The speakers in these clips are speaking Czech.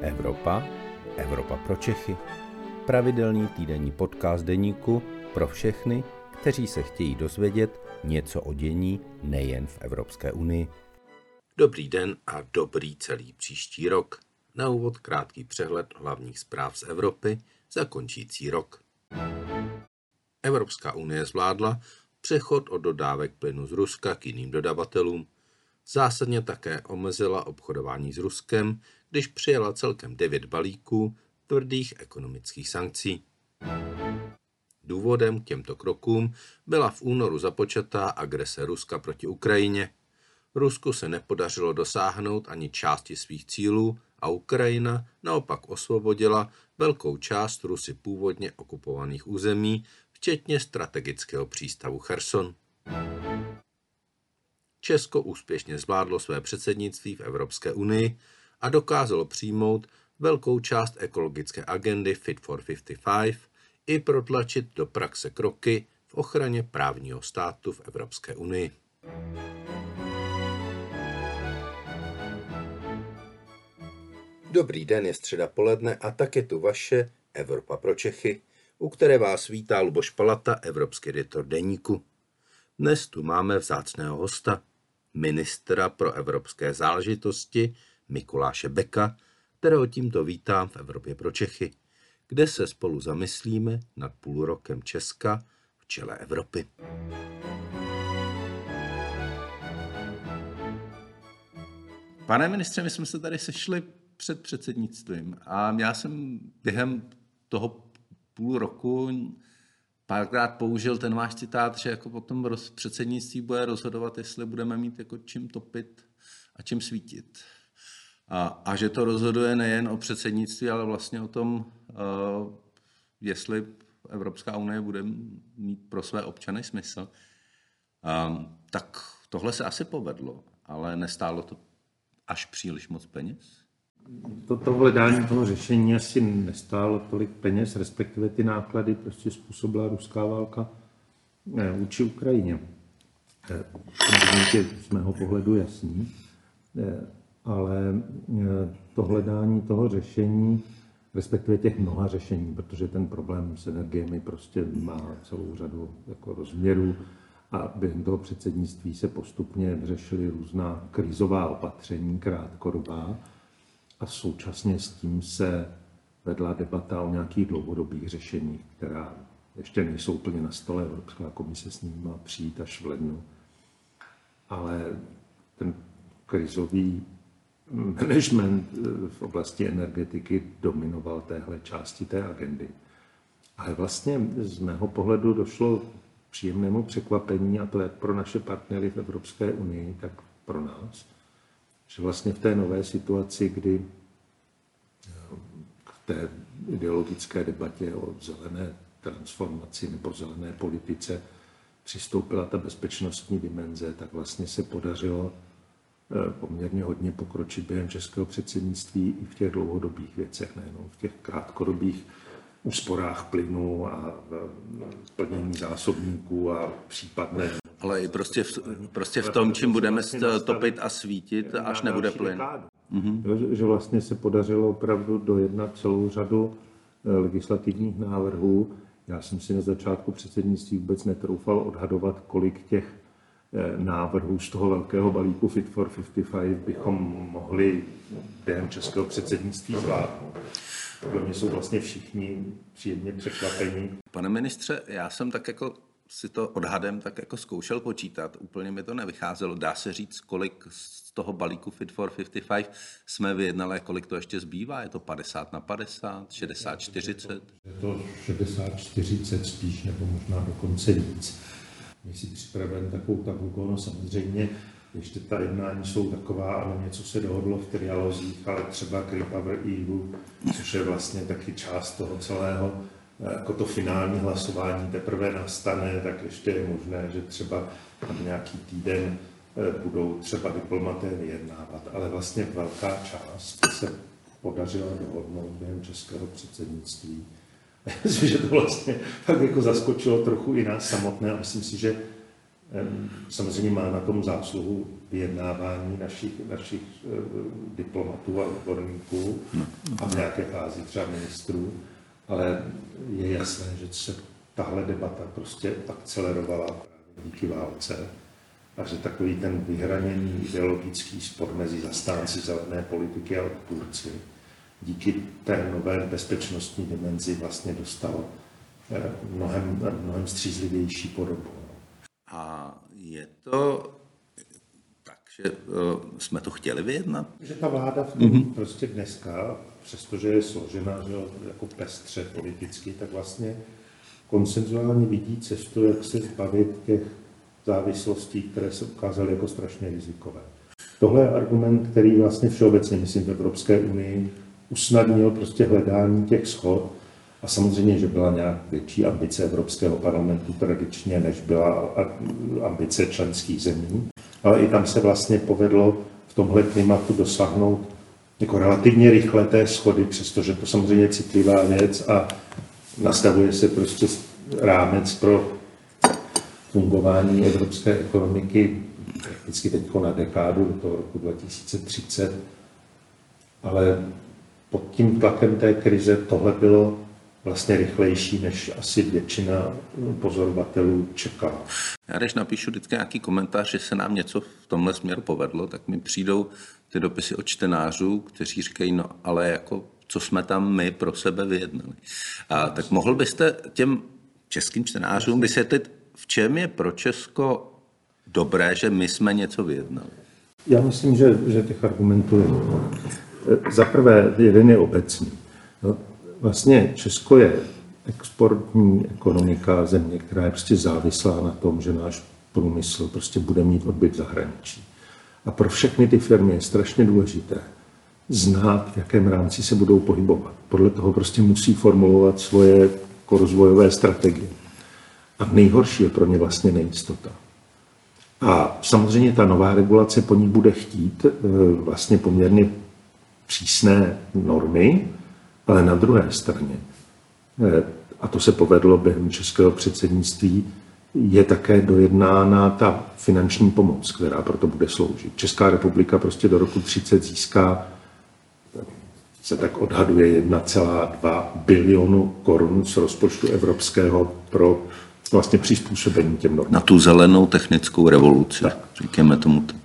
Evropa pro Čechy. Pravidelný týdenní podcast deníku pro všechny, kteří se chtějí dozvědět něco o dění nejen v Evropské unii. Dobrý den a dobrý celý příští rok. Na úvod krátký přehled hlavních zpráv z Evropy za končící rok. Evropská unie zvládla přechod od dodávek plynu z Ruska k jiným dodavatelům. Zásadně také omezila obchodování s Ruskem, když přijala celkem 9 balíků tvrdých ekonomických sankcí. Důvodem k těmto krokům byla v únoru započatá agrese Ruska proti Ukrajině. Rusku se nepodařilo dosáhnout ani části svých cílů a Ukrajina naopak osvobodila velkou část Rusy původně okupovaných území, včetně strategického přístavu Cherson. Česko úspěšně zvládlo své předsednictví v Evropské unii a dokázalo přijmout velkou část ekologické agendy Fit for 55 i protlačit do praxe kroky v ochraně právního státu v Evropské unii. Dobrý den, je středa poledne a tak je tu vaše Evropa pro Čechy, u které vás vítá Luboš Palata, evropský editor deníku. Dnes tu máme vzácného hosta, ministra pro evropské záležitosti Mikuláše Beka, kterého tímto vítám v Evropě pro Čechy, kde se spolu zamyslíme nad půlrokem Česka v čele Evropy. Pane ministře, my jsme se tady sešli před předsednictvím a já jsem během toho půl roku párkrát použil ten váš citát, že jako potom předsednictví bude rozhodovat, jestli budeme mít jako čím topit a čím svítit. A že to rozhoduje nejen o předsednictví, ale vlastně o tom, jestli Evropská unie bude mít pro své občany smysl. Tak tohle se asi povedlo, ale nestálo to až příliš moc peněz? Toto hledání toho řešení asi nestálo tolik peněz, respektive ty náklady prostě způsobila ruská válka vůči Ukrajině. Z mého pohledu jasný, ale to hledání toho řešení, respektive těch mnoha řešení, protože ten problém s energiemi prostě má celou řadu jako rozměrů a během toho předsednictví se postupně řešily různá krizová opatření krátkodobá, a současně s tím se vedla debata o nějakých dlouhodobých řešeních, která ještě nejsou úplně na stole. Evropská komise s ním má přijít až v lednu. Ale ten krizový management v oblasti energetiky dominoval téhle části té agendy. Ale vlastně z mého pohledu došlo k příjemnému překvapení, a to jak pro naše partnery v Evropské unii, tak pro nás, že vlastně v té nové situaci, kdy v té ideologické debatě o zelené transformaci nebo zelené politice přistoupila ta bezpečnostní dimenze, tak vlastně se podařilo poměrně hodně pokročit během českého předsednictví i v těch dlouhodobých věcech, nejenom v těch krátkodobých úsporách plynu a plnění zásobníků a případné. Ale i prostě v tom, čím budeme topit a svítit, až nebude plyn. Že vlastně se podařilo opravdu dojednat celou řadu legislativních návrhů. Já jsem si na začátku předsednictví vůbec netroufal odhadovat, kolik těch návrhů z toho velkého balíku Fit for 55 bychom mohli během českého předsednictví zvládnout. Pro mě jsou vlastně všichni příjemně překvapení. Pane ministře, já jsem tak jako si to odhadem tak jako zkoušel počítat. Úplně mi to nevycházelo. Dá se říct, kolik z toho balíku Fit for 55 jsme vyjednali, kolik to ještě zbývá? Je to 50/50, 60/40? Je to 60/40 spíš, nebo možná dokonce víc. My si připravujeme takovou tabulku, no samozřejmě, ještě ta jednání jsou taková, ale něco se dohodlo v trialozích, ale třeba Green Power Eagle, což je vlastně taky část toho celého, jako to finální hlasování teprve nastane, tak ještě je možné, že třeba tam nějaký týden budou třeba diplomaté vyjednávat, ale vlastně velká část se podařila dohodnout během českého předsednictví. Myslím, že to vlastně tak jako zaskočilo trochu i nás samotné a myslím si, že Samozřejmě má na tom zásluhu vyjednávání našich diplomatů a odborníků a v nějaké fázi třeba ministrů, ale je jasné, že se tahle debata prostě akcelerovala díky válce a že takový ten vyhraněný ideologický spor mezi zastánci zelené politiky a odpůrci díky té nové bezpečnostní dimenzi vlastně dostal mnohem střízlivější podobu. A je to tak, že jsme to chtěli vyjednat? Že ta vláda v tom prostě dneska, přestože je složena že jako pestře politicky, tak vlastně konsenzuálně vidí cestu, jak se zbavit těch závislostí, které se ukázaly jako strašně rizikové. Tohle je argument, který vlastně všeobecně, myslím, v Evropské unii usnadnil prostě hledání těch shod. A samozřejmě, že byla nějak větší ambice Evropského parlamentu tradičně, než byla ambice členských zemí, ale i tam se vlastně povedlo v tomhle klimatu dosáhnout jako relativně rychle té shody, přestože to samozřejmě je citlivá věc a nastavuje se prostě rámec pro fungování evropské ekonomiky prakticky teď na dekádu do toho roku 2030, ale pod tím tlakem té krize tohle bylo vlastně rychlejší, než asi většina pozorovatelů čekala. Já když napíšu vždycky nějaký komentář, že se nám něco v tomhle směru povedlo, tak mi přijdou ty dopisy od čtenářů, kteří říkají, no ale jako, co jsme tam my pro sebe vyjednali. A tak mohl byste těm českým čtenářům vysvětlit, v čem je pro Česko dobré, že my jsme něco vyjednali? Já myslím, že těch argumentů je. Za prvé, jeden je obecný. No. Vlastně Česko je exportní ekonomika země, která je prostě závislá na tom, že náš průmysl prostě bude mít odbyt v zahraničí. A pro všechny ty firmy je strašně důležité znát, v jakém rámci se budou pohybovat. Podle toho prostě musí formulovat svoje rozvojové strategie. A nejhorší je pro ně vlastně nejistota. A samozřejmě ta nová regulace po ní bude chtít vlastně poměrně přísné normy, ale na druhé straně, a to se povedlo během českého předsednictví, je také dojednána ta finanční pomoc, která proto bude sloužit. Česká republika prostě do roku 30 získá, se tak odhaduje 1,2 bilionu korun z rozpočtu evropského pro vlastně přizpůsobení těm normám. Na tu zelenou technickou revoluci, tak. Říkáme tomu tak.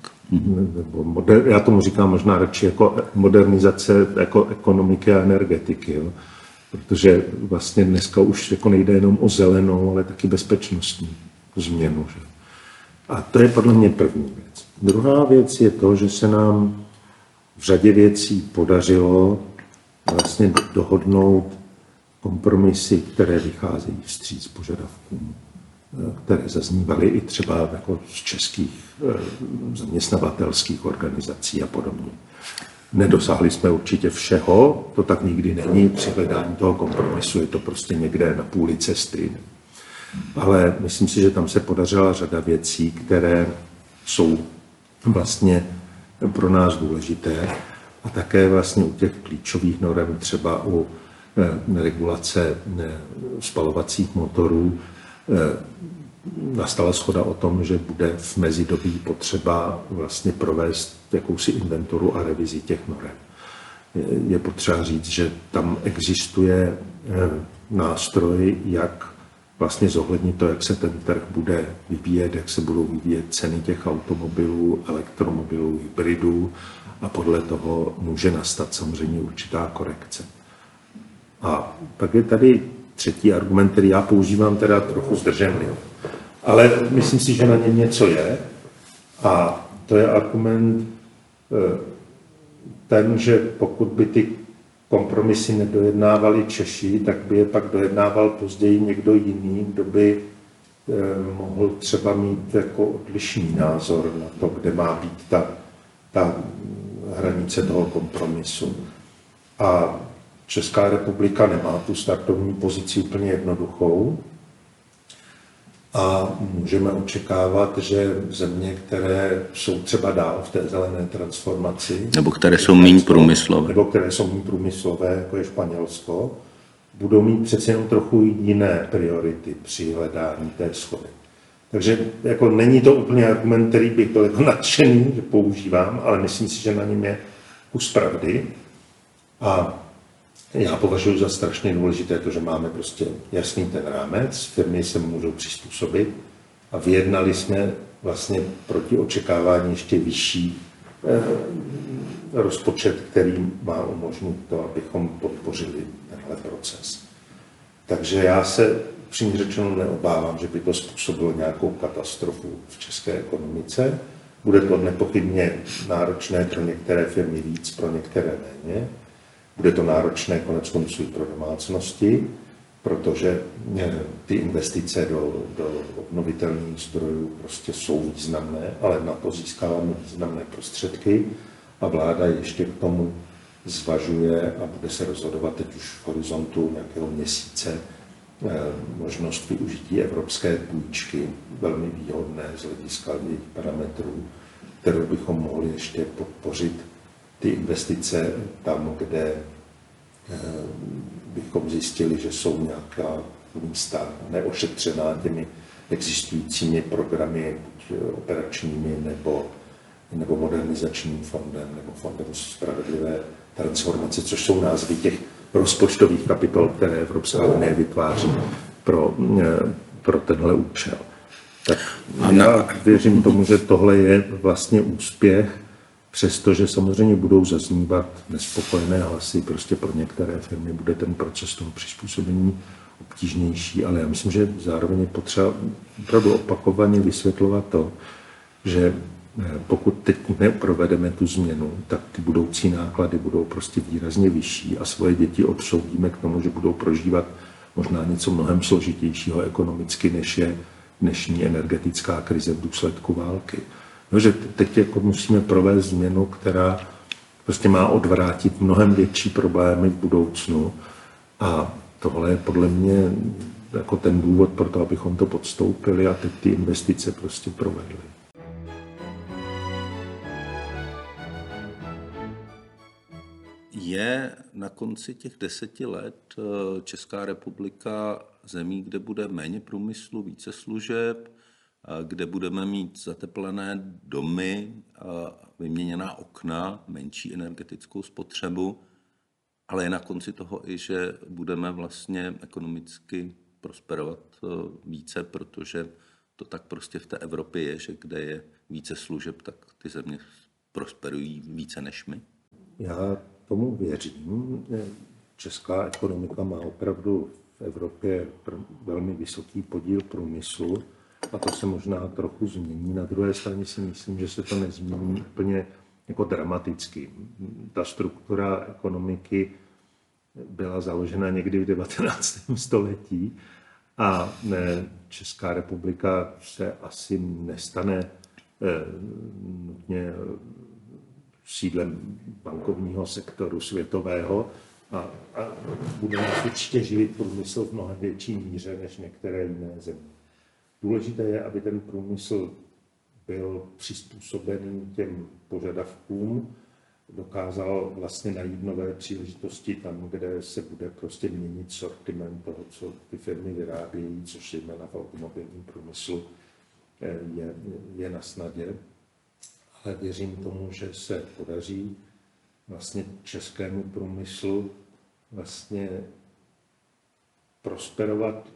Já tomu říkám možná radši jako modernizace jako ekonomiky a energetiky, jo? Protože vlastně dneska už jako nejde jenom o zelenou, ale taky bezpečnostní změnu. Že? A to je podle mě první věc. Druhá věc je to, že se nám v řadě věcí podařilo vlastně dohodnout kompromisy, které vycházejí vstříc požadavkům, které zaznívaly i třeba jako z českých zaměstnavatelských organizací a podobně. Nedosáhli jsme určitě všeho, to tak nikdy není, při hledání toho kompromisu je to prostě někde na půli cesty. Ale myslím si, že tam se podařila řada věcí, které jsou vlastně pro nás důležité a také vlastně u těch klíčových norem, třeba u regulace spalovacích motorů, nastala shoda o tom, že bude v mezidobí potřeba vlastně provést jakousi inventuru a revizi těch norem. Je potřeba říct, že tam existuje nástroj, jak vlastně zohlednit to, jak se ten trh bude vyvíjet, jak se budou vyvíjet ceny těch automobilů, elektromobilů, hybridů a podle toho může nastat samozřejmě určitá korekce. A pak je tady třetí argument, který já používám teda trochu zdrženlivě, ale myslím si, že na něm něco je a to je argument ten, že pokud by ty kompromisy nedojednávali Češi, tak by je pak dojednával později někdo jiný, kdo by mohl třeba mít jako odlišný názor na to, kde má být ta hranice toho kompromisu. A Česká republika nemá tu startovní pozici úplně jednoduchou a můžeme očekávat, že země, které jsou třeba dál v té zelené transformaci, nebo které jsou méně průmyslové, jako je Španělsko, budou mít přece jen trochu jiné priority při hledání té shody. Takže jako není to úplně argument, který bych byl jako nadšený, že používám, ale myslím si, že na něm je kus pravdy. A já považuji za strašně důležité to, že máme prostě jasný ten rámec, firmy se můžou přizpůsobit a vyjednali jsme vlastně proti očekávání ještě vyšší rozpočet, který má umožnit to, abychom podpořili tenhle proces. Takže já se přímě řečeno neobávám, že by to způsobilo nějakou katastrofu v české ekonomice. Bude to nepochybně náročné pro některé firmy víc, pro některé méně. Bude to náročné koneckonců i pro domácnosti, protože ty investice do obnovitelných zdrojů prostě jsou významné, ale na to získáváme významné prostředky a vláda ještě k tomu zvažuje a bude se rozhodovat teď už v horizontu nějakého měsíce možnost využití evropské půjčky, velmi výhodné z hlediska parametrů, kterou bychom mohli ještě podpořit ty investice tam, kde bychom zjistili, že jsou nějaká místa neošetřená těmi existujícími programy, buď operačními, nebo modernizačním fondem, nebo fondem spravedlivé transformace, což jsou názvy těch rozpočtových kapitol, které Evropská unie vytváří pro tenhle účel. Tak já věřím tomu, že tohle je vlastně úspěch, přestože samozřejmě budou zaznívat nespokojené hlasy, prostě pro některé firmy bude ten proces toho přizpůsobení obtížnější, ale já myslím, že zároveň je potřeba opravdu opakovaně vysvětlovat to, že pokud teď neprovedeme tu změnu, tak ty budoucí náklady budou prostě výrazně vyšší a svoje děti odsoudíme k tomu, že budou prožívat možná něco mnohem složitějšího ekonomicky, než je dnešní energetická krize v důsledku války. No, že teď jako musíme provést změnu, která prostě má odvrátit mnohem větší problémy v budoucnu a tohle je podle mě jako ten důvod pro to, abychom to podstoupili a teď ty investice prostě provedli. Je na konci těch 10 let Česká republika zemí, kde bude méně průmyslu, více služeb, kde budeme mít zateplené domy, vyměněná okna, menší energetickou spotřebu, ale je na konci toho i, že budeme vlastně ekonomicky prosperovat více, protože to tak prostě v té Evropě je, že kde je více služeb, tak ty země prosperují více než my. Já tomu věřím. Česká ekonomika má opravdu v Evropě velmi vysoký podíl průmyslu, a to se možná trochu změní. Na druhé straně si myslím, že se to nezmění úplně jako dramaticky. Ta struktura ekonomiky byla založena někdy v 19. století a Česká republika se asi nestane nutně sídlem bankovního sektoru světového a bude určitě živit průmysl v mnohem větší míře než některé jiné země. Důležité je, aby ten průmysl byl přizpůsobený těm požadavkům, dokázal vlastně najít nové příležitosti tam, kde se bude prostě měnit sortiment toho, co ty firmy vyrábějí, což zejména v automobilním průmyslu je na snadě. Ale věřím tomu, že se podaří vlastně českému průmyslu vlastně prosperovat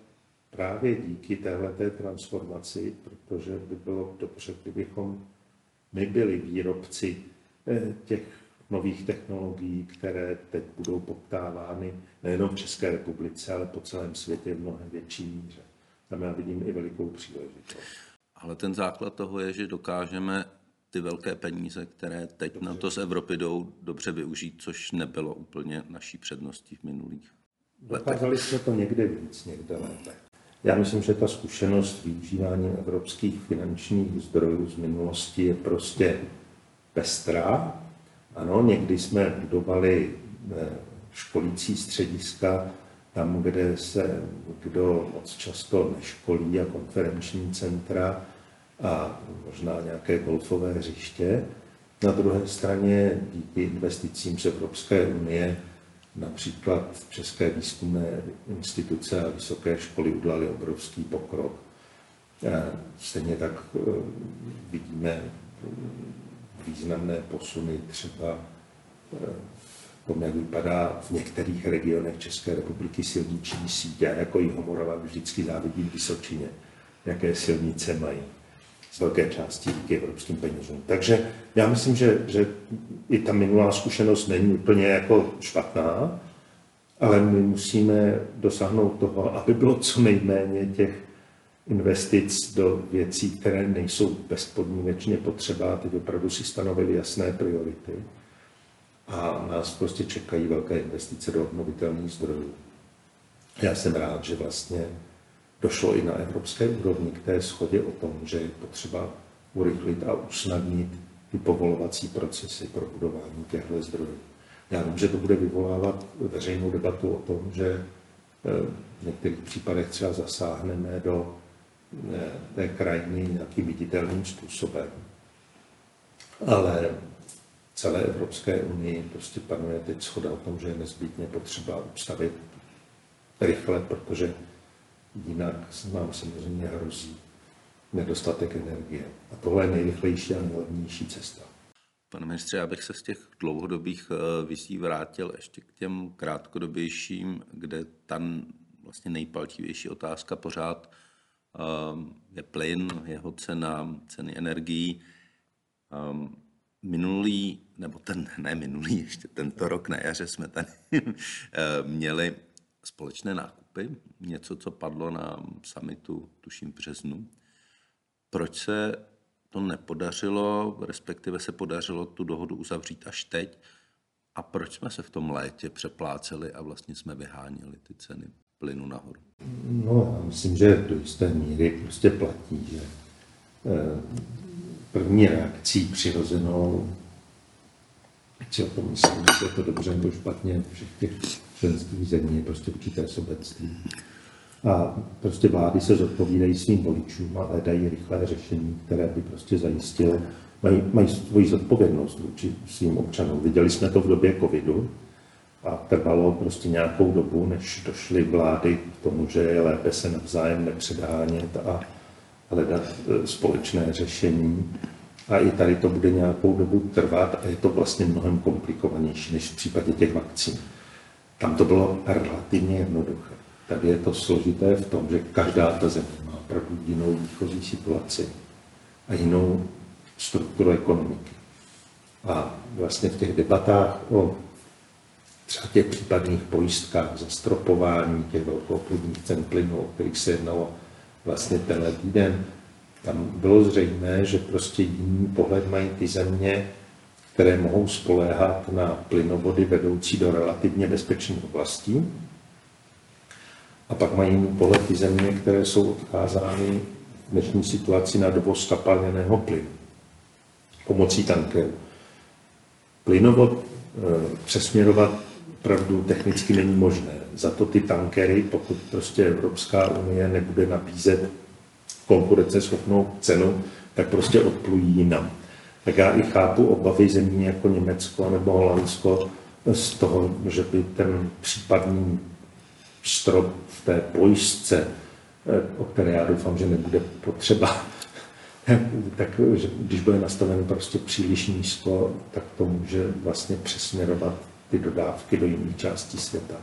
právě díky téhleté transformaci, protože by bylo dobře, kdybychom my byli výrobci těch nových technologií, které teď budou poptávány nejenom v České republice, ale po celém světě v mnohem větší míře. Tam já vidím i velikou příležitost. Ale ten základ toho je, že dokážeme ty velké peníze, které teď dobře na to z Evropy jdou, dobře využít, což nebylo úplně naší předností v minulých letech. Dokázali jsme to někde víc, někde lépe. Já myslím, že ta zkušenost využívání evropských finančních zdrojů z minulosti je prostě pestrá. Ano, někdy jsme budovali školící střediska tam, kde se kdo moc často neškolí, a konferenční centra a možná nějaké golfové hřiště. Na druhé straně díky investicím z Evropské unie například české výzkumné instituce a vysoké školy udělaly obrovský pokrok. Stejně tak vidíme významné posuny třeba v tom, jak vypadá v některých regionech České republiky silniční síť. Já jako Jihomorava vždycky závidím Vysočině, jaké silnice mají. Z velké části díky evropským penězům. Takže já myslím, že i ta minulá zkušenost není úplně jako špatná, ale my musíme dosáhnout toho, aby bylo co nejméně těch investic do věcí, které nejsou bezpodmínečně potřeba, ty opravdu si stanovili jasné priority. A nás prostě čekají velké investice do obnovitelných zdrojů. Já jsem rád, že vlastně došlo i na evropské úrovni k té shodě o tom, že je potřeba urychlit a usnadnit ty povolovací procesy pro budování těchto zdrojů. Já vím, že to bude vyvolávat veřejnou debatu o tom, že v některých případech třeba zasáhneme do té krajiny nějakým viditelným způsobem. Ale v celé Evropské unii prostě panuje teď shoda o tom, že je nezbytně potřeba obstavit rychle, protože jinak nám samozřejmě hrozí nedostatek energie. A tohle je nejrychlejší a nejlevnější cesta. Pane ministře, já bych se z těch dlouhodobých vizí vrátil ještě k těm krátkodobějším, kde ta vlastně nejpalčivější otázka pořád je plyn, jeho cena, ceny energií. Tento rok na jaře jsme tady měli společné nákupy, něco, co padlo na summitu, tuším v březnu. Proč se to nepodařilo, respektive se podařilo tu dohodu uzavřít až teď? A proč jsme se v tom létě přepláceli a vlastně jsme vyháněli ty ceny plynu nahoru? No, já myslím, že do jisté míry prostě platí, že první reakcí přirozenou, si o tom myslím, jestli je to dobře nebo špatně, všech těch členských zemí je prostě určité sobectví. A prostě vlády se zodpovídají svým voličům a hledají rychlé řešení, které by prostě zajistilo, mají svoji zodpovědnost vůči svým občanům. Viděli jsme to v době covidu a trvalo prostě nějakou dobu, než došly vlády k tomu, že je lépe se navzájem nepředhánět a hledat společné řešení. A i tady to bude nějakou dobu trvat a je to vlastně mnohem komplikovanější než v případě těch vakcín. Tam to bylo relativně jednoduché. Tady je to složité v tom, že každá ta země má opravdu jinou výchozí situaci a jinou strukturu ekonomiky. A vlastně v těch debatách o třeba těch případných pojistkách, zastropování těch velkoobchodních cen plynu, o kterých se jednalo vlastně tenhle týden, tam bylo zřejmé, že prostě jiný pohled mají ty země, které mohou spoléhat na plynovody vedoucí do relativně bezpečných oblastí. A pak mají jiný pohled ty země, které jsou odkázány v dnešní situaci na dovoz kapalněného plynu pomocí tankerů. Plynovod přesměrovat opravdu technicky není možné. Za to ty tankery, pokud prostě Evropská unie nebude nabízet konkurenceschopnou cenu, tak prostě odplují jinam. Tak já i chápu obavy zemí jako Německo nebo Holandsko z toho, že by ten případný strop v té pojistce, o které já doufám, že nebude potřeba, tak když bude nastaven prostě příliš nízko, tak to může vlastně přesměrovat ty dodávky do jiných částí světa.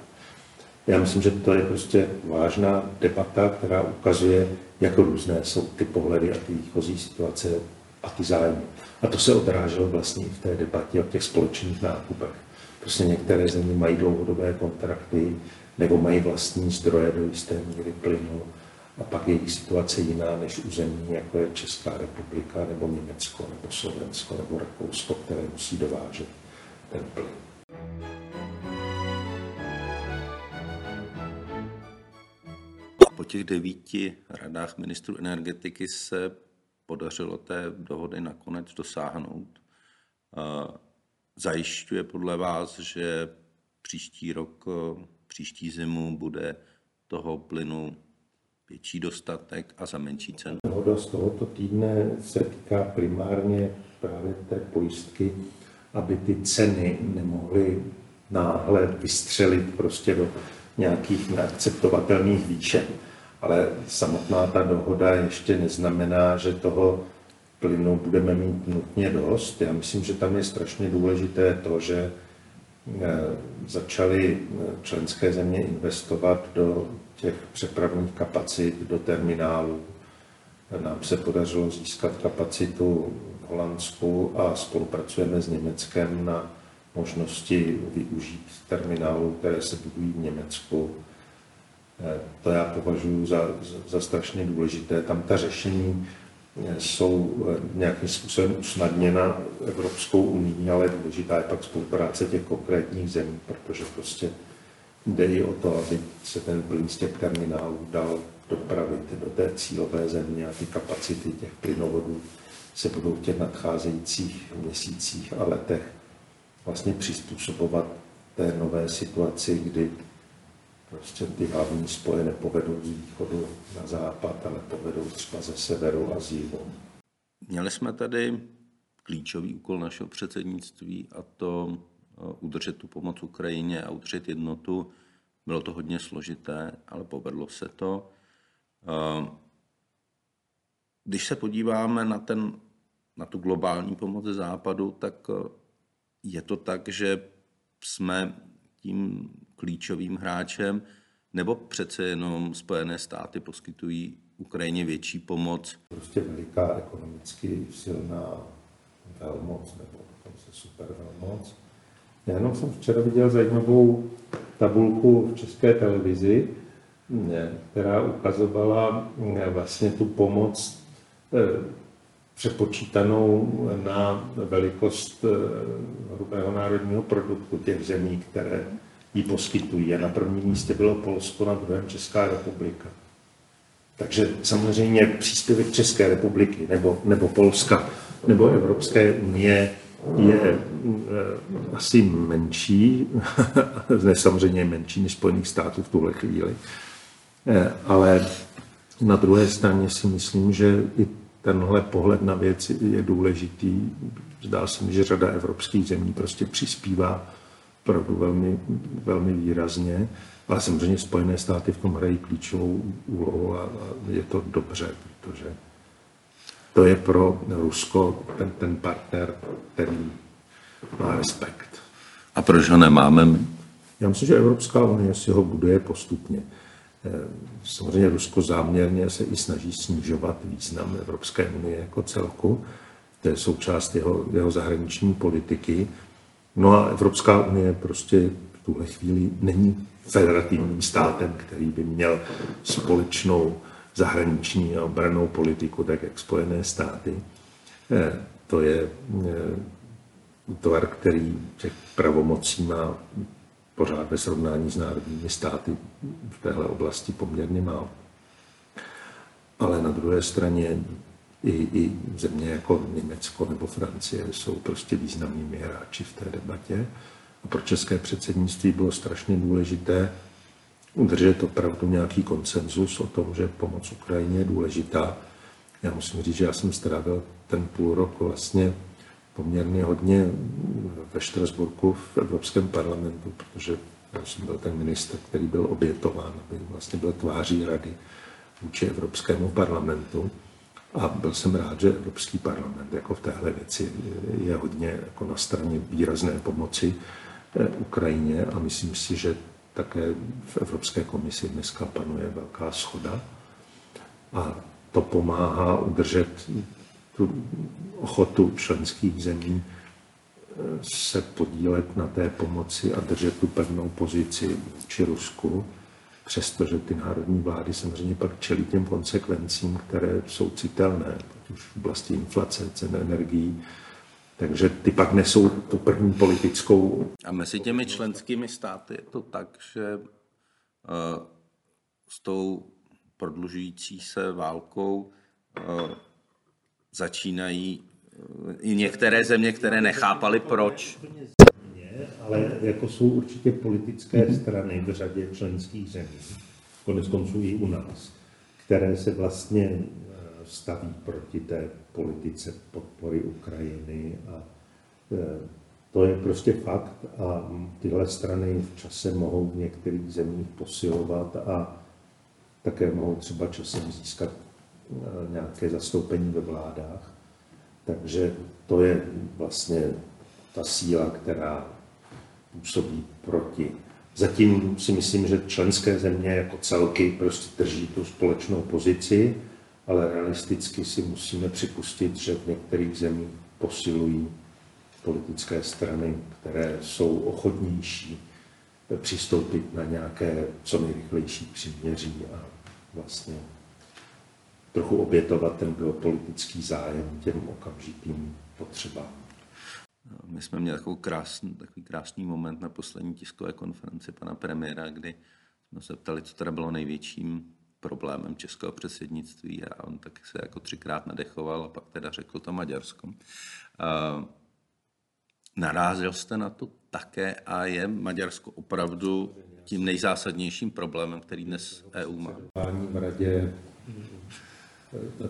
Já myslím, že to je prostě vážná debata, která ukazuje, jak různé jsou ty pohledy a ty výchozí situace a ty zájmy. A to se odráželo vlastně v té debatě o těch společných nákupech. Prostě některé země mají dlouhodobé kontrakty nebo mají vlastní zdroje do jisté míry plynu a pak je jejich situace jiná než u zemí, jako je Česká republika, nebo Německo, nebo Slovensko, nebo Rakousko, které musí dovážet ten plyn. Po těch 9 radách ministrů energetiky se podařilo té dohody nakonec dosáhnout. Zajišťuje podle vás, že příští rok, příští zimu bude toho plynu větší dostatek a za menší cenu? Dohoda z tohoto týdne se týká primárně právě té pojistky, aby ty ceny nemohly náhle vystřelit prostě do nějakých neakceptovatelných výšek. ale samotná ta dohoda ještě neznamená, že toho plynu budeme mít nutně dost. Já myslím, že tam je strašně důležité to, že začaly členské země investovat do těch přepravních kapacit, do terminálů. Nám se podařilo získat kapacitu v Holandsku a spolupracujeme s Německem na možnosti využít terminálů, které se budují v Německu. To já považuji za strašně důležité. Tam ta řešení jsou nějakým způsobem usnadněna Evropskou unii, ale důležitá je pak spolupráce těch konkrétních zemí, protože prostě jde i o to, aby se ten plyn z těch terminálů dal dopravit do té cílové země a ty kapacity těch plynovodů se budou v těch nadcházejících měsících a letech vlastně přizpůsobovat té nové situaci, kdy prostě ty hlavní spoje nepovedou z východu na západ, ale povedou třeba ze severu a z jihu. Měli jsme tady klíčový úkol našeho předsednictví, a to udržet tu pomoc Ukrajině a udržet jednotu. Bylo to hodně složité, ale povedlo se to. Když se podíváme na tu globální pomoc ze západu, tak je to tak, že jsme tím klíčovým hráčem, nebo přece jenom Spojené státy poskytují Ukrajině větší pomoc? Prostě veliká ekonomicky silná velmoc, nebo dokonce supervelmoc. Já jenom jsem včera viděl zajímavou tabulku v České televizi, která ukazovala vlastně tu pomoc přepočítanou na velikost hrubého národního produktu těch zemí, které ji poskytují. A na prvním místě bylo Polsko, na druhém Česká republika. Takže samozřejmě příspěvek České republiky nebo Polska nebo Evropské unie je asi menší, ne samozřejmě menší než Spojených států v tuhle chvíli. Ale na druhé straně si myslím, že i tenhle pohled na věc je důležitý. Zdá se mi, že řada evropských zemí prostě přispívá opravdu velmi, velmi výrazně, ale samozřejmě Spojené státy v tom hrají klíčovou úlohu a je to dobře, protože to je pro Rusko ten partner, který má respekt. A proč ho nemáme? Já myslím, že Evropská unie si ho buduje postupně. Samozřejmě Rusko záměrně se i snaží snižovat význam Evropské unie jako celku. To je součást jeho zahraniční politiky. No a Evropská unie prostě v tuhle chvíli není federativním státem, který by měl společnou zahraniční a obrannou politiku, tak jak Spojené státy. To je útvar, který těch pravomocí má pořád ve srovnání s národními státy v téhle oblasti poměrně málo. Ale na druhé straně i země jako Německo nebo Francie jsou prostě významnými hráči v té debatě. A pro české předsednictví bylo strašně důležité udržet opravdu nějaký konsenzus o tom, že pomoc Ukrajině je důležitá. Já musím říct, že já jsem strávil ten půl rok vlastně poměrně hodně ve Štrasburku v Evropském parlamentu, protože já jsem byl ten ministr, který byl obětován, aby vlastně byl tváří rady vůči Evropskému parlamentu. A byl jsem rád, že Evropský parlament jako v téhle věci je hodně jako na straně výrazné pomoci Ukrajině a myslím si, že také v Evropské komisi dneska panuje velká shoda a to pomáhá udržet tu ochotu členských zemí se podílet na té pomoci a držet tu pevnou pozici vůči Rusku, přestože ty národní vlády samozřejmě pak čelí těm konsekvencím, které jsou citelné, už v oblasti inflace, cen energií. Takže ty pak nesou tu první politickou... A mezi těmi členskými státy je to tak, že s tou prodlužující se válkou začínají i některé země, které nechápaly, proč. Ale jako jsou určitě politické strany v řadě členských zemí, koneckonců i u nás, které se vlastně staví proti té politice podpory Ukrajiny a to je prostě fakt a tyhle strany v čase mohou v některých zemích posilovat a také mohou třeba časem získat nějaké zastoupení ve vládách. Takže to je vlastně ta síla, která působí proti. Zatím si myslím, že členské země jako celky prostě drží tu společnou pozici, ale realisticky si musíme připustit, že v některých zemích posilují politické strany, které jsou ochotnější přistoupit na nějaké co nejrychlejší příměří a vlastně trochu obětovat ten geopolitický zájem těm okamžitým potřebám. My jsme měli takový krásný moment na poslední tiskové konferenci pana premiéra, kdy jsme se ptali, co teda bylo největším problémem českého předsednictví a on taky se jako 3krát nadechoval a pak teda řekl to Maďarsko. Narazil jste na to také a je Maďarsko opravdu tím nejzásadnějším problémem, který dnes EU má? V radě,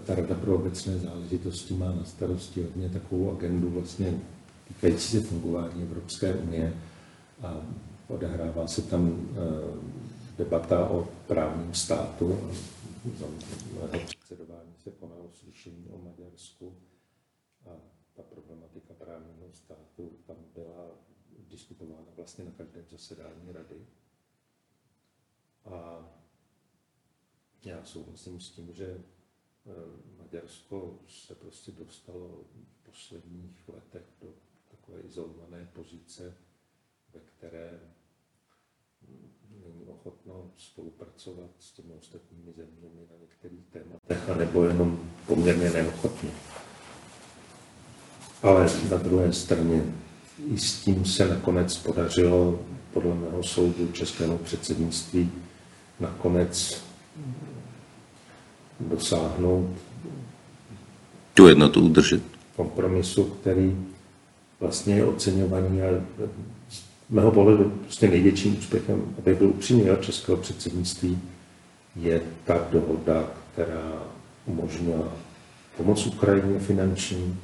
ta Rada pro obecné záležitosti má na starosti hodně takovou agendu vlastně týkající se fungování Evropské unie a odehrává se tam debata o právním státu. Za mého předsedování se konalo slyšení o Maďarsku a ta problematika právního státu tam byla diskutována vlastně na každém zasedání rady. A já souhlasím s tím, že Maďarsko se prostě dostalo v posledních letech do takové izolované pozice, ve které není ochotno spolupracovat s těmi ostatními zeměmi na některých tématech, anebo jenom poměrně neochotně. Ale na druhé straně i s tím se nakonec podařilo, podle mého soudu, českému předsednictví nakonec dosáhnout tu jednotu udržet. Kompromisu, který vlastně je oceňovaný a z mého pohledu prostě největším úspěchem, aby byl upřímný od českého předsednictví, je ta dohoda, která umožnila pomoc Ukrajině finanční,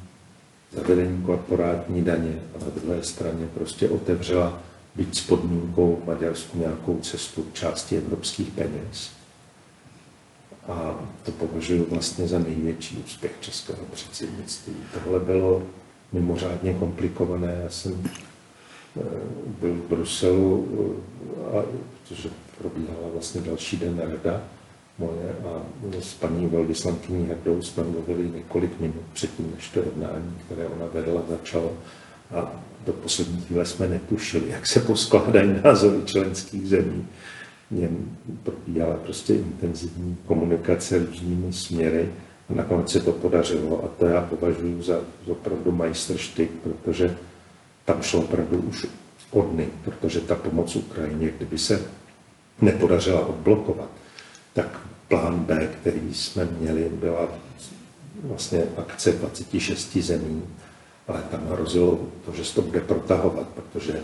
zavedení korporátní daně a na druhé straně prostě otevřela být s podmínkou v Maďarsku nějakou cestu k části evropských peněz. A to považuji vlastně za největší úspěch českého předsednictví. Tohle bylo mimořádně komplikované. Já jsem byl v Bruselu, protože probíhala vlastně další den rada moje a s paní velvyslankyní Herdou jsme mluvili několik minut předtím, než to jednání, které ona vedla, začalo. A do poslední chvíle jsme netušili, jak se poskládají názory členských zemí. Probíhala prostě intenzivní komunikace různými směry a nakonec se to podařilo a to já považuji za opravdu majstrštyk, protože tam šlo opravdu už o dny, protože ta pomoc Ukrajině, kdyby se nepodařila odblokovat, tak plán B, který jsme měli, byla vlastně akce 26 zemí, ale tam hrozilo to, že se to bude protahovat, protože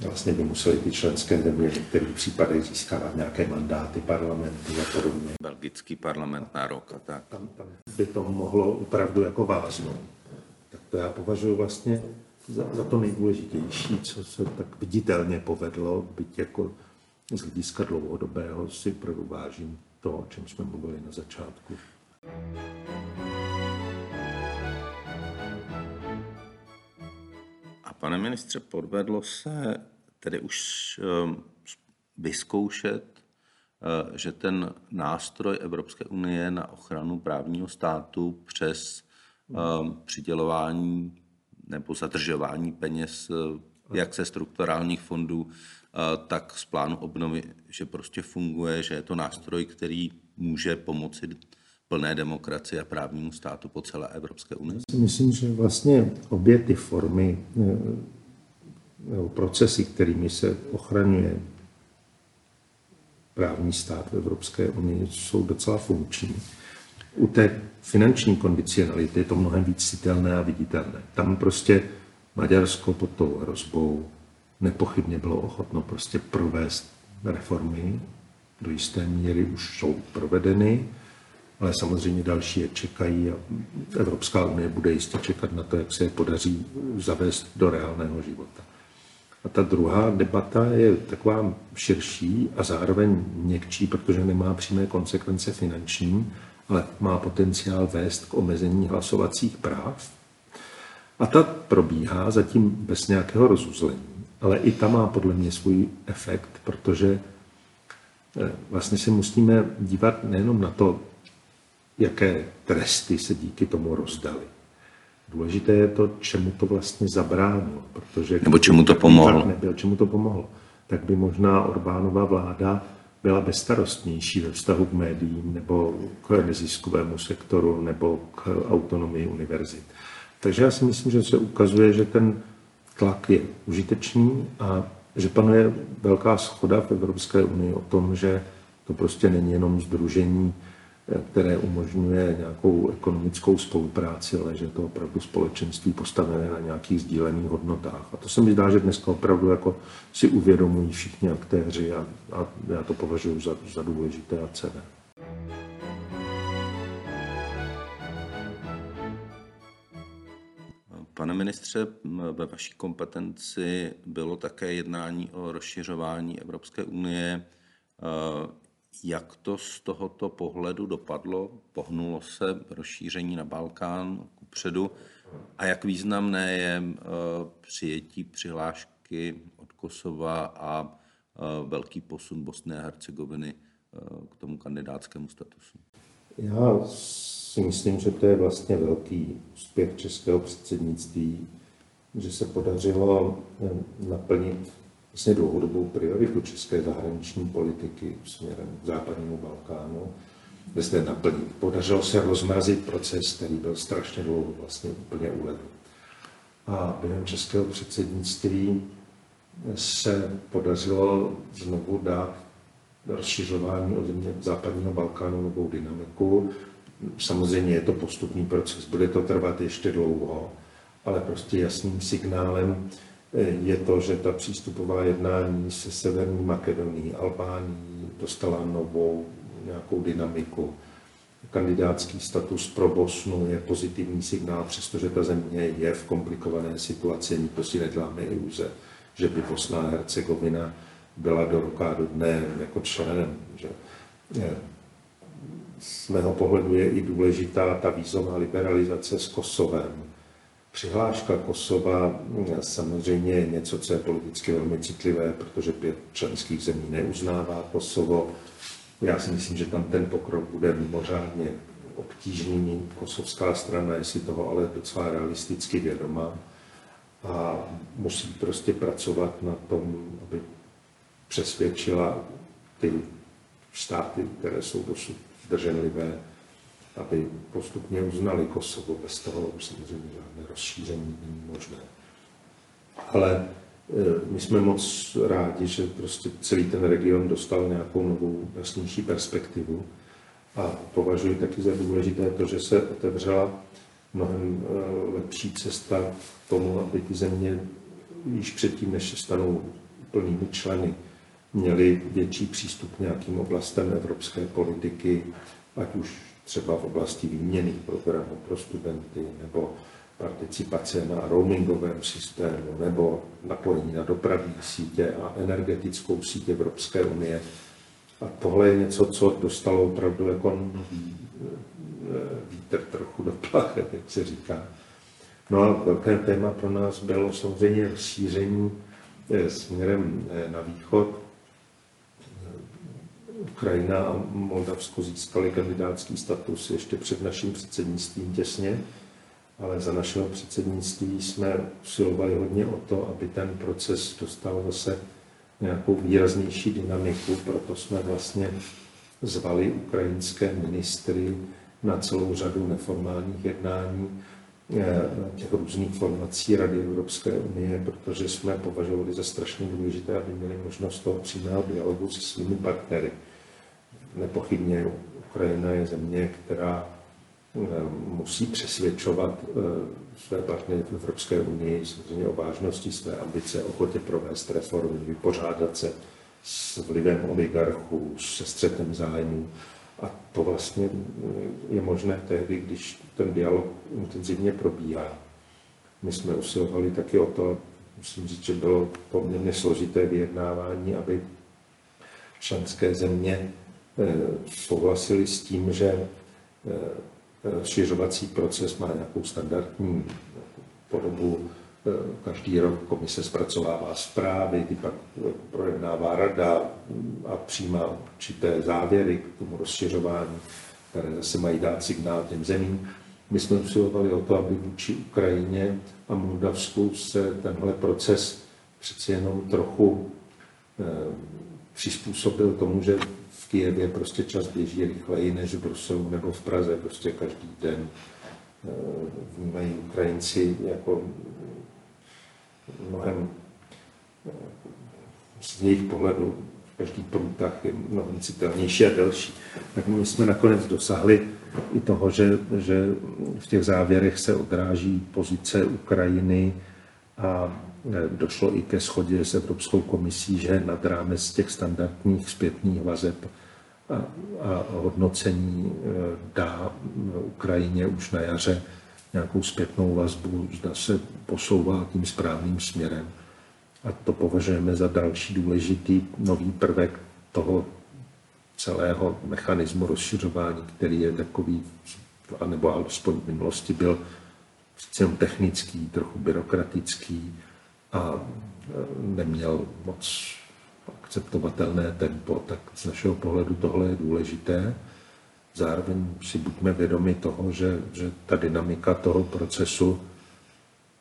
vlastně by museli ty členské země v některých případech získávat nějaké mandáty parlamentu a podobně. Belgický parlament na rok a tak. Tam by to mohlo opravdu jako váznout. Tak to já považuji vlastně za to nejdůležitější, co se tak viditelně povedlo, byť jako z hlediska dlouhodobého si provážím to, o čem jsme mluvili na začátku. Pane ministře, podvedlo se tedy už vyzkoušet, že ten nástroj Evropské unie na ochranu právního státu přes přidělování nebo zadržování peněz, jak ze strukturálních fondů, tak z plánu obnovy, že prostě funguje, že je to nástroj, který může pomoci plné demokracie a právnímu státu po celé Evropské unii? Myslím, že vlastně obě ty formy nebo procesy, kterými se ochraňuje právní stát v Evropské unii, jsou docela funkční. U té finanční kondicionality je to mnohem víc citelné a viditelné. Tam prostě Maďarsko pod tou hrozbou nepochybně bylo ochotno prostě provést reformy, do jisté míry už jsou provedeny, ale samozřejmě další je čekají a Evropská unie bude jistě čekat na to, jak se je podaří zavést do reálného života. A ta druhá debata je taková širší a zároveň měkčí, protože nemá přímé konsekvence finanční, ale má potenciál vést k omezení hlasovacích práv. A ta probíhá zatím bez nějakého rozuzlení, ale i ta má podle mě svůj efekt, protože vlastně se musíme dívat nejenom na to, jaké tresty se díky tomu rozdaly. Důležité je to, čemu to vlastně zabránilo, protože... Nebo čemu to pomohlo. Nebyl, čemu to pomohlo. Tak by možná Orbánova vláda byla bezstarostnější ve vztahu k médiím, nebo k neziskovému sektoru, nebo k autonomii univerzit. Takže já si myslím, že se ukazuje, že ten tlak je užitečný a že panuje velká shoda v Evropské unii o tom, že to prostě není jenom sdružení, které umožňuje nějakou ekonomickou spolupráci, ale že to opravdu společenství postavené na nějakých sdílených hodnotách. A to se mi zdá, že dneska opravdu jako si uvědomují všichni aktéři a já to považuji za důležité a cenné. Pane ministře, ve vaší kompetenci bylo také jednání o rozšiřování Evropské unie. Jak to z tohoto pohledu dopadlo? Pohnulo se rozšíření na Balkán kupředu? A jak významné je přijetí přihlášky od Kosova a velký posun Bosny a Hercegoviny k tomu kandidátskému statusu? Já si myslím, že to je vlastně velký úspěch českého předsednictví, že se podařilo naplnit vlastně dlouhodobou prioritu české zahraniční politiky směrem k západnímu Balkánu, kde se naplnit. Podařilo se rozmrazit proces, který byl strašně dlouho vlastně úplně uleven. A během českého předsednictví se podařilo znovu dát rozšiřování od země západního Balkánu novou dynamiku. Samozřejmě je to postupný proces, bude to trvat ještě dlouho, ale prostě jasným signálem je to, že ta přístupová jednání se Severní Makedonií, Albánií dostala novou nějakou dynamiku. Kandidátský status pro Bosnu je pozitivní signál, přestože ta země je v komplikované situaci, nikdo si neděláme iluze, že by Bosna a Hercegovina byla do roka do dne jako členem. Že? Z mého pohledu je i důležitá ta vízová liberalizace s Kosovem. Přihláška Kosova samozřejmě je něco, co je politicky velmi citlivé, protože 5 členských zemí neuznává Kosovo. Já si myslím, že tam ten pokrok bude mimořádně obtížný. Kosovská strana je si toho ale docela realisticky vědomá a musí prostě pracovat na tom, aby přesvědčila ty státy, které jsou dosud zdrženlivé, aby postupně uznali Kosovo. Bez toho samozřejmě žádné rozšíření není možné. Ale my jsme moc rádi, že prostě celý ten region dostal nějakou novou, jasnější perspektivu. A považuji taky za důležité to, že se otevřela mnohem lepší cesta k tomu, aby ty země již předtím, než se stanou plnými členy, měly větší přístup k nějakým oblastem evropské politiky, ať už třeba v oblasti výměnných programů pro studenty, nebo participace na roamingovém systému, nebo napojení na dopravní sítě a energetickou sítě Evropské unie. A tohle je něco, co dostalo opravdu jako vítr trochu do plachet, jak se říká. No a velké téma pro nás bylo samozřejmě rozšíření směrem na východ. Ukrajina a Moldavsko získali kandidátský status ještě před naším předsednictvím těsně, ale za našeho předsednictví jsme usilovali hodně o to, aby ten proces dostal zase nějakou výraznější dynamiku, proto jsme vlastně zvali ukrajinské ministry na celou řadu neformálních jednání těch různých formací Rady Evropské unie, protože jsme považovali za strašně důležité, aby měli možnost toho přímého dialogu se svými partnery. Nepochybně Ukrajina je země, která musí přesvědčovat své partnery v Evropské unii samozřejmě o vážnosti své ambice, ochotě provést reformy, vypořádat se s vlivem oligarchů, se střetem zájmů. A to vlastně je možné tehdy, když ten dialog intenzivně probíhá. My jsme usilovali taky o to, musím říct, že bylo poměrně složité vyjednávání, aby členské země souhlasily s tím, že rozšiřovací proces má nějakou standardní podobu. Každý rok komise zpracovává zprávy, ty pak projednává rada a přijímá určité závěry k tomu rozšiřování, které zase mají dát signál těm zemím. My jsme usilovali o to, aby vůči Ukrajině a Moldavsku se tenhle proces přeci jenom trochu přizpůsobil tomu, že v Kyjevě prostě čas běží rychleji než v Bruselu nebo v Praze. Prostě každý den vnímají Ukrajinci jako mnohem, z jejich pohledu každý průtah je mnohem citelnější a delší. Tak my jsme nakonec dosahli i toho, že v těch závěrech se odráží pozice Ukrajiny a došlo i ke shodě s Evropskou komisí, že nad rámec těch standardních zpětných vazeb a hodnocení dá Ukrajině už na jaře nějakou zpětnou vazbu, zda se posouvá tím správným směrem. A to považujeme za další důležitý nový prvek toho celého mechanismu rozšiřování, který je takový, anebo alespoň v minulosti byl přece technický, trochu byrokratický a neměl moc akceptovatelné tempo. Tak z našeho pohledu tohle je důležité. Zároveň si buďme vědomi toho, že ta dynamika toho procesu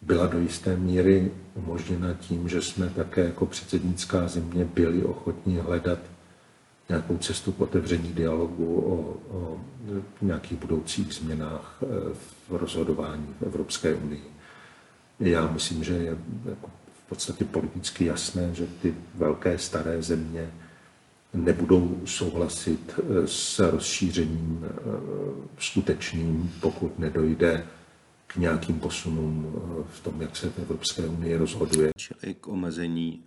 byla do jisté míry umožněna tím, že jsme také jako předsednická země byli ochotní hledat nějakou cestu k otevření dialogu o nějakých budoucích změnách v rozhodování v Evropské unii. Já myslím, že je v podstatě politicky jasné, že ty velké staré země nebudou souhlasit s rozšířením skutečným, pokud nedojde k nějakým posunům v tom, jak se v Evropské unii rozhoduje. Čili k omezení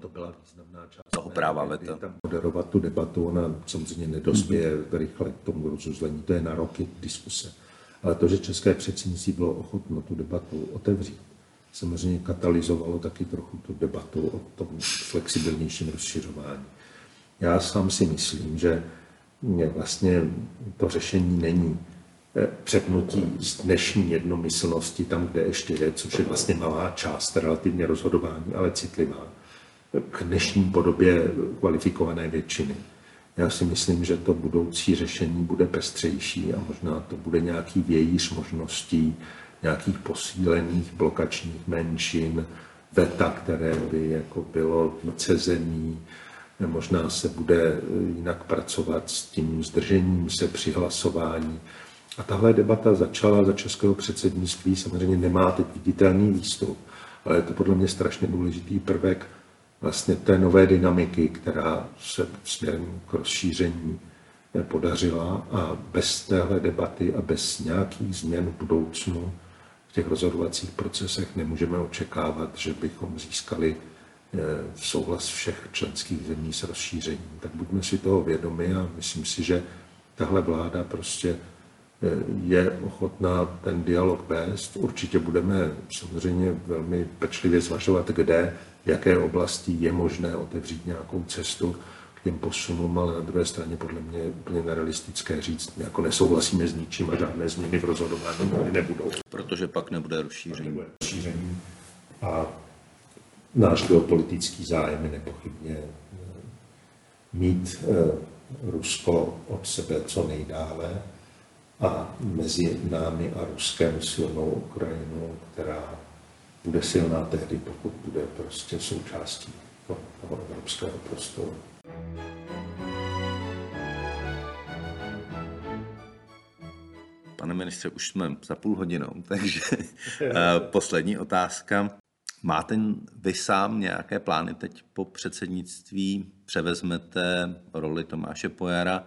to byla významná část toho práva veta. Tam moderovat tu debatu, ona samozřejmě nedospěje rychle k tomu rozuzlení, to je na roky diskuse. Ale to, že české předsednictví bylo ochotno tu debatu otevřít, samozřejmě katalyzovalo taky trochu tu debatu o tom flexibilnějším rozšiřování. Já sám si myslím, že vlastně to řešení není přepnutí z dnešní jednomyslnosti tam, kde ještě je, což je vlastně malá část relativně rozhodování, ale citlivá, k dnešní podobě kvalifikované většiny. Já si myslím, že to budoucí řešení bude pestřejší a možná to bude nějaký vějíř možností, nějakých posílených blokačních menšin, veta, které by jako bylo více zemí. Možná se bude jinak pracovat s tím zdržením se při hlasování. A tahle debata začala za českého předsednictví, samozřejmě nemá teď viditelný výstup, ale je to podle mě strašně důležitý prvek vlastně té nové dynamiky, která se směrem k rozšíření podařila a bez téhle debaty a bez nějakých změn v budoucnu v těch rozhodovacích procesech nemůžeme očekávat, že bychom získali souhlas všech členských zemí s rozšířením. Tak buďme si toho vědomi a myslím si, že tahle vláda prostě je ochotná ten dialog vést. Určitě budeme samozřejmě velmi pečlivě zvažovat, kde, v jaké oblasti je možné otevřít nějakou cestu k těm posunům, ale na druhé straně podle mě je úplně nerealistické říct, jako nesouhlasíme s ničím a žádné změny v rozhodování nebudou. Protože pak nebude rozšíření. A náš geopolitický zájem je nepochybně mít Rusko od sebe co nejdále a mezi námi a Ruskem silnou Ukrajinu, která bude silná tehdy, pokud bude prostě součástí toho evropského prostoru. Pane ministře, už jsme za půl hodinou, takže poslední otázka. Máte vy sám nějaké plány teď po předsednictví? Převezmete roli Tomáše Pojara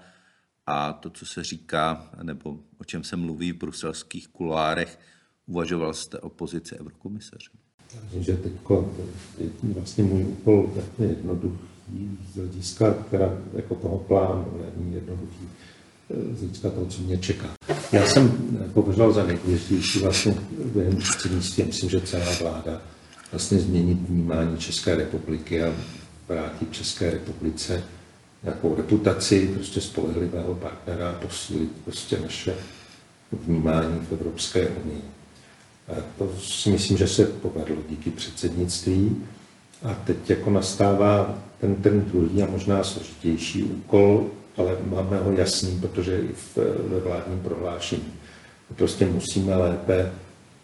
a to, co se říká, nebo o čem se mluví v bruselských kuloárech, uvažoval jste o pozici eurokomisaře? Takže teď vlastně můj úkol je jednoduchý z hlediska jako toho plánu, není jednoduchý z hlediska toho, co mě čeká. Já jsem považoval za nejdůležitější vlastně během předsednictví, myslím, že celá vláda vlastně změnit vnímání České republiky a vrátit České republice nějakou reputaci prostě spolehlivého partnera a posílit prostě naše vnímání v Evropské unii. A to si myslím, že se povedlo díky předsednictví. A teď jako nastává ten druhý a možná složitější úkol, ale máme ho jasný, protože i ve vládním prohlášení. Prostě musíme lépe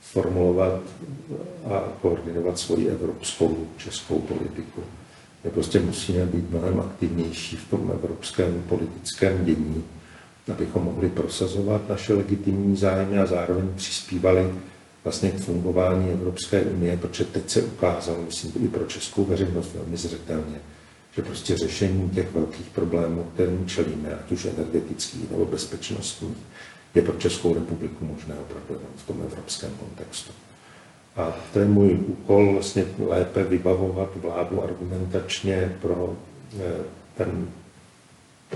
formulovat a koordinovat svoji evropskou českou politiku. My prostě musíme být mnohem aktivnější v tom evropském politickém dění, abychom mohli prosazovat naše legitimní zájmy a zároveň přispívali vlastně k fungování Evropské unie, protože teď se ukázalo, myslím, i pro českou veřejnost velmi zřetelně, že prostě řešení těch velkých problémů, kterým čelíme, ať už energetických nebo bezpečnostních, je pro Českou republiku možné opravdu v tom evropském kontextu. A to je můj úkol vlastně lépe vybavovat vládu argumentačně pro ten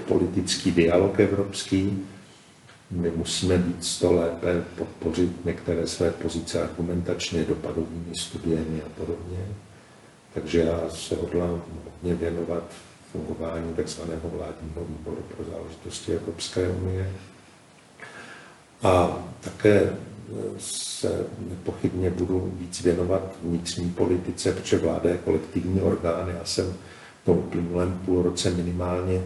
politický dialog evropský. My musíme víc to lépe podpořit některé své pozice argumentačně, dopadovými studiemi a podobně. Takže já se hodlám hodně věnovat fungování takzvaného vládního výboru pro záležitosti Evropské unie. A také se nepochybně budu víc věnovat vnitřní politice, protože vláda je kolektivní orgán. Já jsem v tom uplynulém půlroce minimálně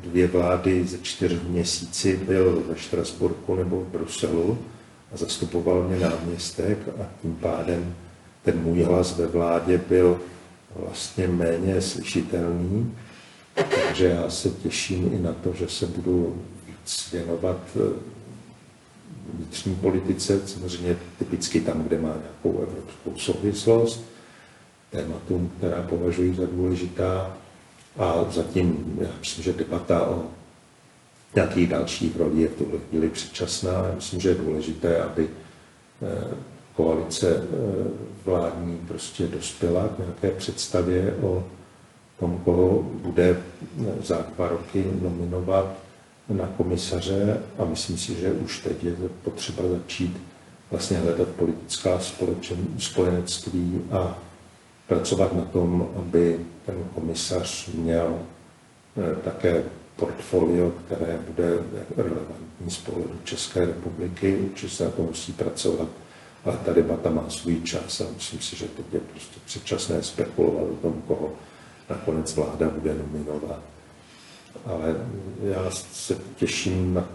2 vlády ze 4 měsíci byl ve Štrasburku nebo v Bruselu a zastupoval mě náměstek a tím pádem ten můj hlas ve vládě byl vlastně méně slyšitelný. Takže já se těším i na to, že se budu věnovat vnitřní politice, samozřejmě typicky tam, kde má nějakou evropskou souvislost, tématům, která považuji za důležitá. A zatím, já myslím, že debata o nějakých dalších rolích je v tuhle chvíli předčasná. Já myslím, že je důležité, aby koalice vládní prostě dospěla k nějaké představě o tom, koho bude za 2 roky nominovat na komisaře a myslím si, že už teď je potřeba začít vlastně hledat politická spojenectví a pracovat na tom, aby ten komisař měl také portfolio, které bude relevantní z pohledu České republiky. Určitě se na to musí pracovat, ale ta debata má svůj čas a myslím si, že teď je prostě předčasné spekulovat o tom, koho nakonec vláda bude nominovat. Ale já se těším na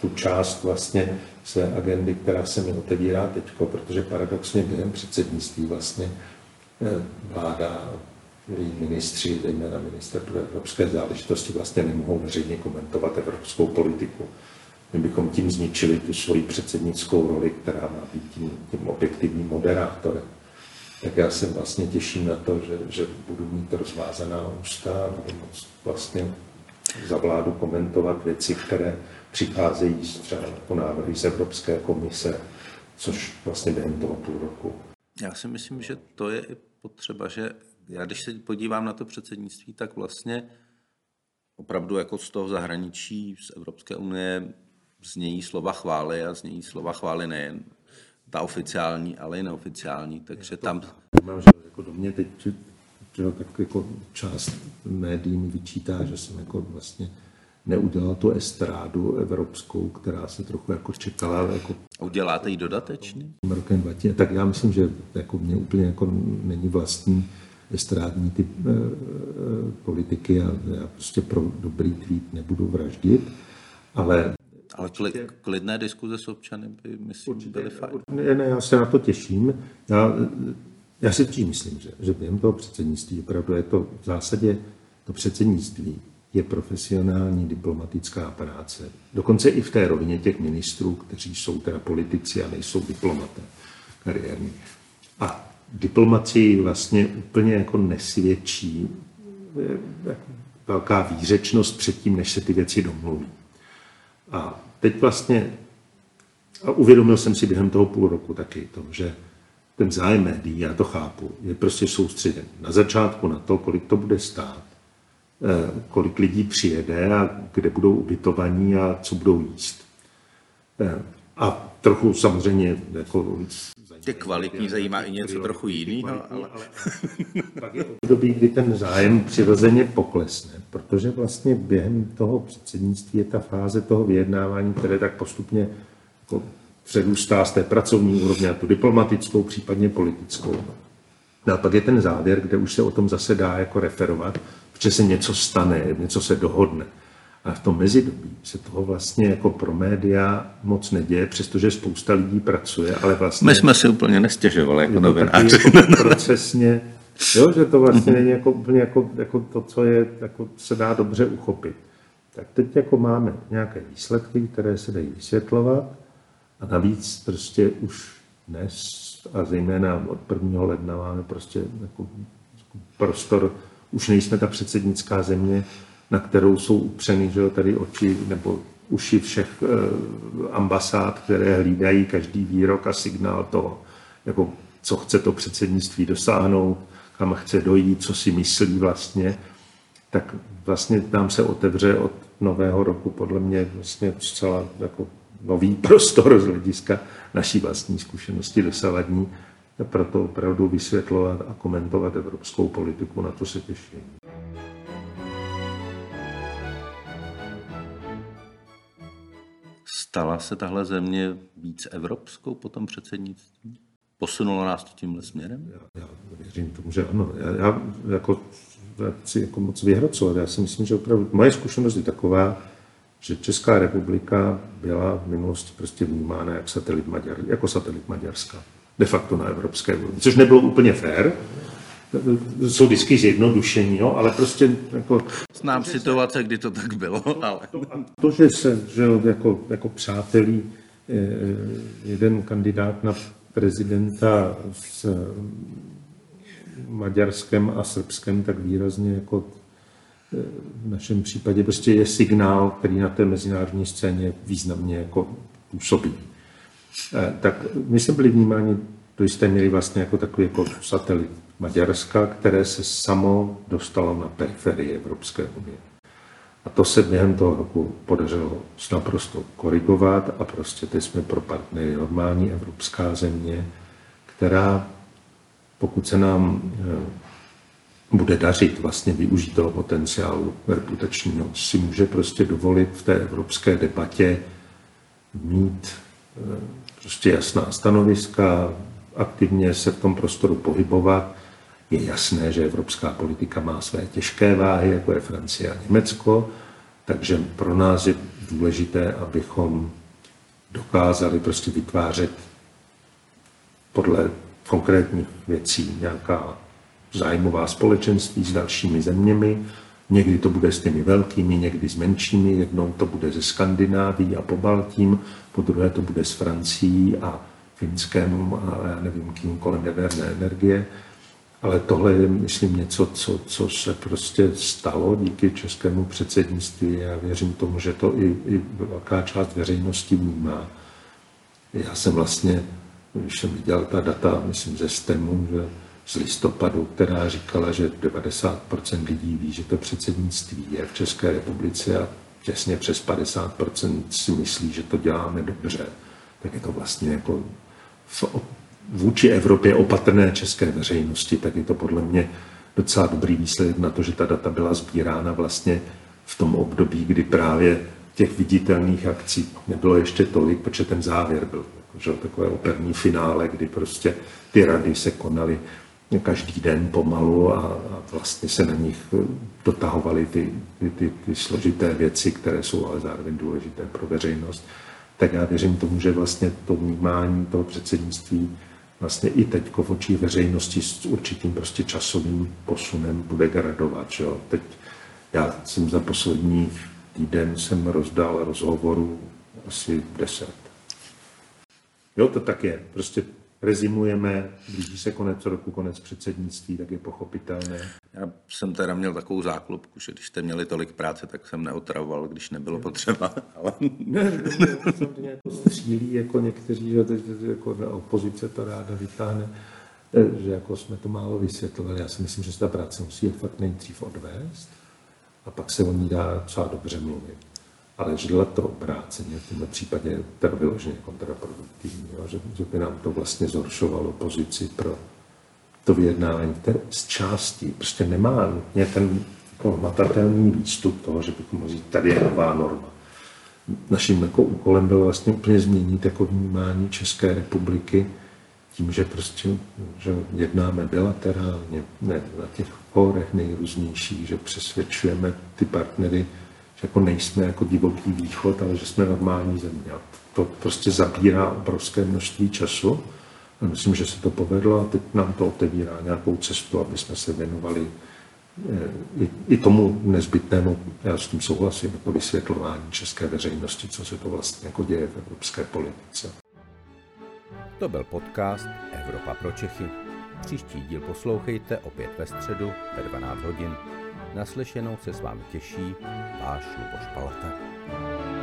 tu část vlastně své agendy, která se mi otevírá teď, protože paradoxně během předsednictví vlastně vláda, její ministři, zejména ministr pro evropské záležitosti, vlastně nemohou veřejně komentovat evropskou politiku. My bychom tím zničili tu svoji předsednickou roli, která má být tím objektivním moderátorem. Tak já se vlastně těším na to, že budu mít rozvázaná ústa a budu moct vlastně za vládu komentovat věci, které přicházejí třeba jako návrhy z Evropské komise, což vlastně během toho půl roku. Já si myslím, že to je i potřeba, že já když se podívám na to předsednictví, tak vlastně opravdu jako z toho zahraničí, z Evropské unie znějí slova chvály a znějí slova chvály nejen ta oficiální, ale i neoficiální, takže tam... Jako do mě teď tak jako část médií mi vyčítá, že jsem jako vlastně neudělal tu estrádu evropskou, která se trochu jako čekala. Jako... Uděláte ji dodatečně? Rokem 20, tak já myslím, že jako mě úplně jako není vlastní estrádní typ politiky a já prostě pro dobrý tweet nebudu vraždit, ale... Ale klidné diskuze s občany by, myslím, určitě, byly fajn. Ne, já se na to těším. Já si tím myslím, že během toho předsednictví opravdu je to v zásadě to předsednictví je profesionální diplomatická práce. Dokonce i v té rovině těch ministrů, kteří jsou teda politici a nejsou diplomaté kariérní. A diplomacii vlastně úplně jako nesvědčí velká výřečnost předtím, než se ty věci domluví. A teď vlastně, a uvědomil jsem si během toho půl roku taky to, že ten zájem médií, já to chápu, je prostě soustředěn na začátku na to, kolik to bude stát, kolik lidí přijede a kde budou ubytovaní a co budou jíst. A trochu samozřejmě jako tě kvalitní zajímá i něco trochu jiného, ale pak je období, kdy ten zájem přirozeně poklesne, protože vlastně během toho předsednictví je ta fáze toho vyjednávání, které tak postupně jako přerůstá z té pracovní úrovně a tu diplomatickou, případně politickou. No a pak je ten závěr, kde už se o tom zase dá jako referovat, protože se něco stane, něco se dohodne. A v tom mezidobí se toho vlastně jako pro média moc neděje, přestože spousta lidí pracuje, ale vlastně... My jsme si úplně nestěžovali jako novináři. Jako procesně, jo, že to vlastně není jako úplně jako to, co je, jako se dá dobře uchopit. Tak teď jako máme nějaké výsledky, které se dají vysvětlovat a navíc prostě už dnes a zejména od 1. ledna máme prostě jako prostor, už nejsme ta předsednická země, na kterou jsou upřeny, že jo, tady oči nebo uši všech ambasád, které hlídají každý výrok a signál toho, jako co chce to předsednictví dosáhnout, kam chce dojít, co si myslí vlastně, tak vlastně nám se otevře od nového roku podle mě vlastně zcela jako nový prostor z hlediska naší vlastní zkušenosti dosavadní, proto opravdu vysvětlovat a komentovat evropskou politiku, na to se těším. Stala se tahle země víc evropskou po tom předsednictví? Posunulo nás to tímhle směrem? Já věřím tomu, že ano. Já jako chci jako moc vyhrocovat. Já si myslím, že opravdu moje zkušenost je taková, že Česká republika byla v minulosti prostě vnímána jako satelit Maďarska. De facto na evropské úrovni, což nebylo úplně fér. Jsou vždycky zjednodušení, jo, ale prostě jako... Znám situace, kdy to tak bylo, ale... To, že se že jako přátelí jeden kandidát na prezidenta s Maďarskem a Srbskem, tak výrazně jako v našem případě prostě je signál, který na té mezinárodní scéně významně jako působí. Tak my jsme byli vnímáni do jisté míry vlastně jako takový jako satelit Maďarska, které se samo dostalo na periferii Evropské unie. A to se během toho roku podařilo naprosto korigovat a prostě teď jsme pro partnery normální evropská země, která pokud se nám bude dařit vlastně využít toho potenciálu reputačního, si může prostě dovolit v té evropské debatě mít prostě jasná stanoviska, aktivně se v tom prostoru pohybovat. Je jasné, že evropská politika má své těžké váhy, jako je Francie a Německo, takže pro nás je důležité, abychom dokázali prostě vytvářet podle konkrétních věcí nějaká zájmová společenství s dalšími zeměmi. Někdy to bude s těmi velkými, někdy s menšími, jednou to bude ze Skandinávií a Pobaltím, podruhé to bude s Francií a Finskem a já nevím kým kolem jaderné energie. Ale tohle je, myslím, něco, co se prostě stalo díky českému předsednictví. Já věřím tomu, že to i velká část veřejnosti vnímá. Já jsem vlastně, když jsem viděl ta data, myslím, ze STEMu, že z listopadu, která říkala, že 90% lidí ví, že to předsednictví je v České republice a těsně přes 50% si myslí, že to děláme dobře, tak je to vlastně jako vůči Evropě opatrné české veřejnosti, tak je to podle mě docela dobrý výsledek na to, že ta data byla sbírána vlastně v tom období, kdy právě těch viditelných akcí nebylo ještě tolik, protože ten závěr byl že, takové operní finále, kdy prostě ty rady se konaly každý den pomalu a vlastně se na nich dotahovaly ty složité věci, které jsou ale zároveň důležité pro veřejnost. Tak já věřím tomu, že vlastně to vnímání toho předsednictví vlastně i teď v očích veřejnosti s určitým prostě časovým posunem bude gradovat. Že jo? Teď já jsem za poslední týden rozdal rozhovorů asi 10. Jo, to tak je. Prostě rezimujeme, blíží se konec roku, konec předsednictví, tak je pochopitelné. Já jsem teda měl takovou záklopku, že když jste měli tolik práce, tak jsem neotravoval, když nebylo potřeba. Ale... Ne, samozřejmě jako střílí, jako někteří, že jako opozice to ráda vytáhne, že jako jsme to málo vysvětlovali. Já si myslím, že ta práce musí fakt nejdřív odvést a pak se o ní dá docela dobře mluvit. ale ždlat to obráceně, v tomhle případě teda vyloženě kontraproduktivní, že by nám to vlastně zhoršovalo pozici pro to vyjednávání, které z části prostě nemá nutně ten jako hmatatelný výstup toho, že bychom mohli tady je nová norma. Naším jako úkolem bylo vlastně úplně změnit jako vnímání České republiky tím, že prostě že jednáme bilaterálně, ne na těch fórech nejrůznějších, že přesvědčujeme ty partnery, že jako nejsme jako divoký východ, ale že jsme normální země. To prostě zabírá obrovské množství času. A myslím, že se to povedlo a teď nám to otevírá nějakou cestu, aby jsme se věnovali i tomu nezbytnému, já s tím souhlasím, jako vysvětlování české veřejnosti, co se to vlastně jako děje v evropské politice. To byl podcast Evropa pro Čechy. Příští díl poslouchejte opět ve středu ve 12 hodin. Naslyšenou se s vámi těší váš Luboš Palata.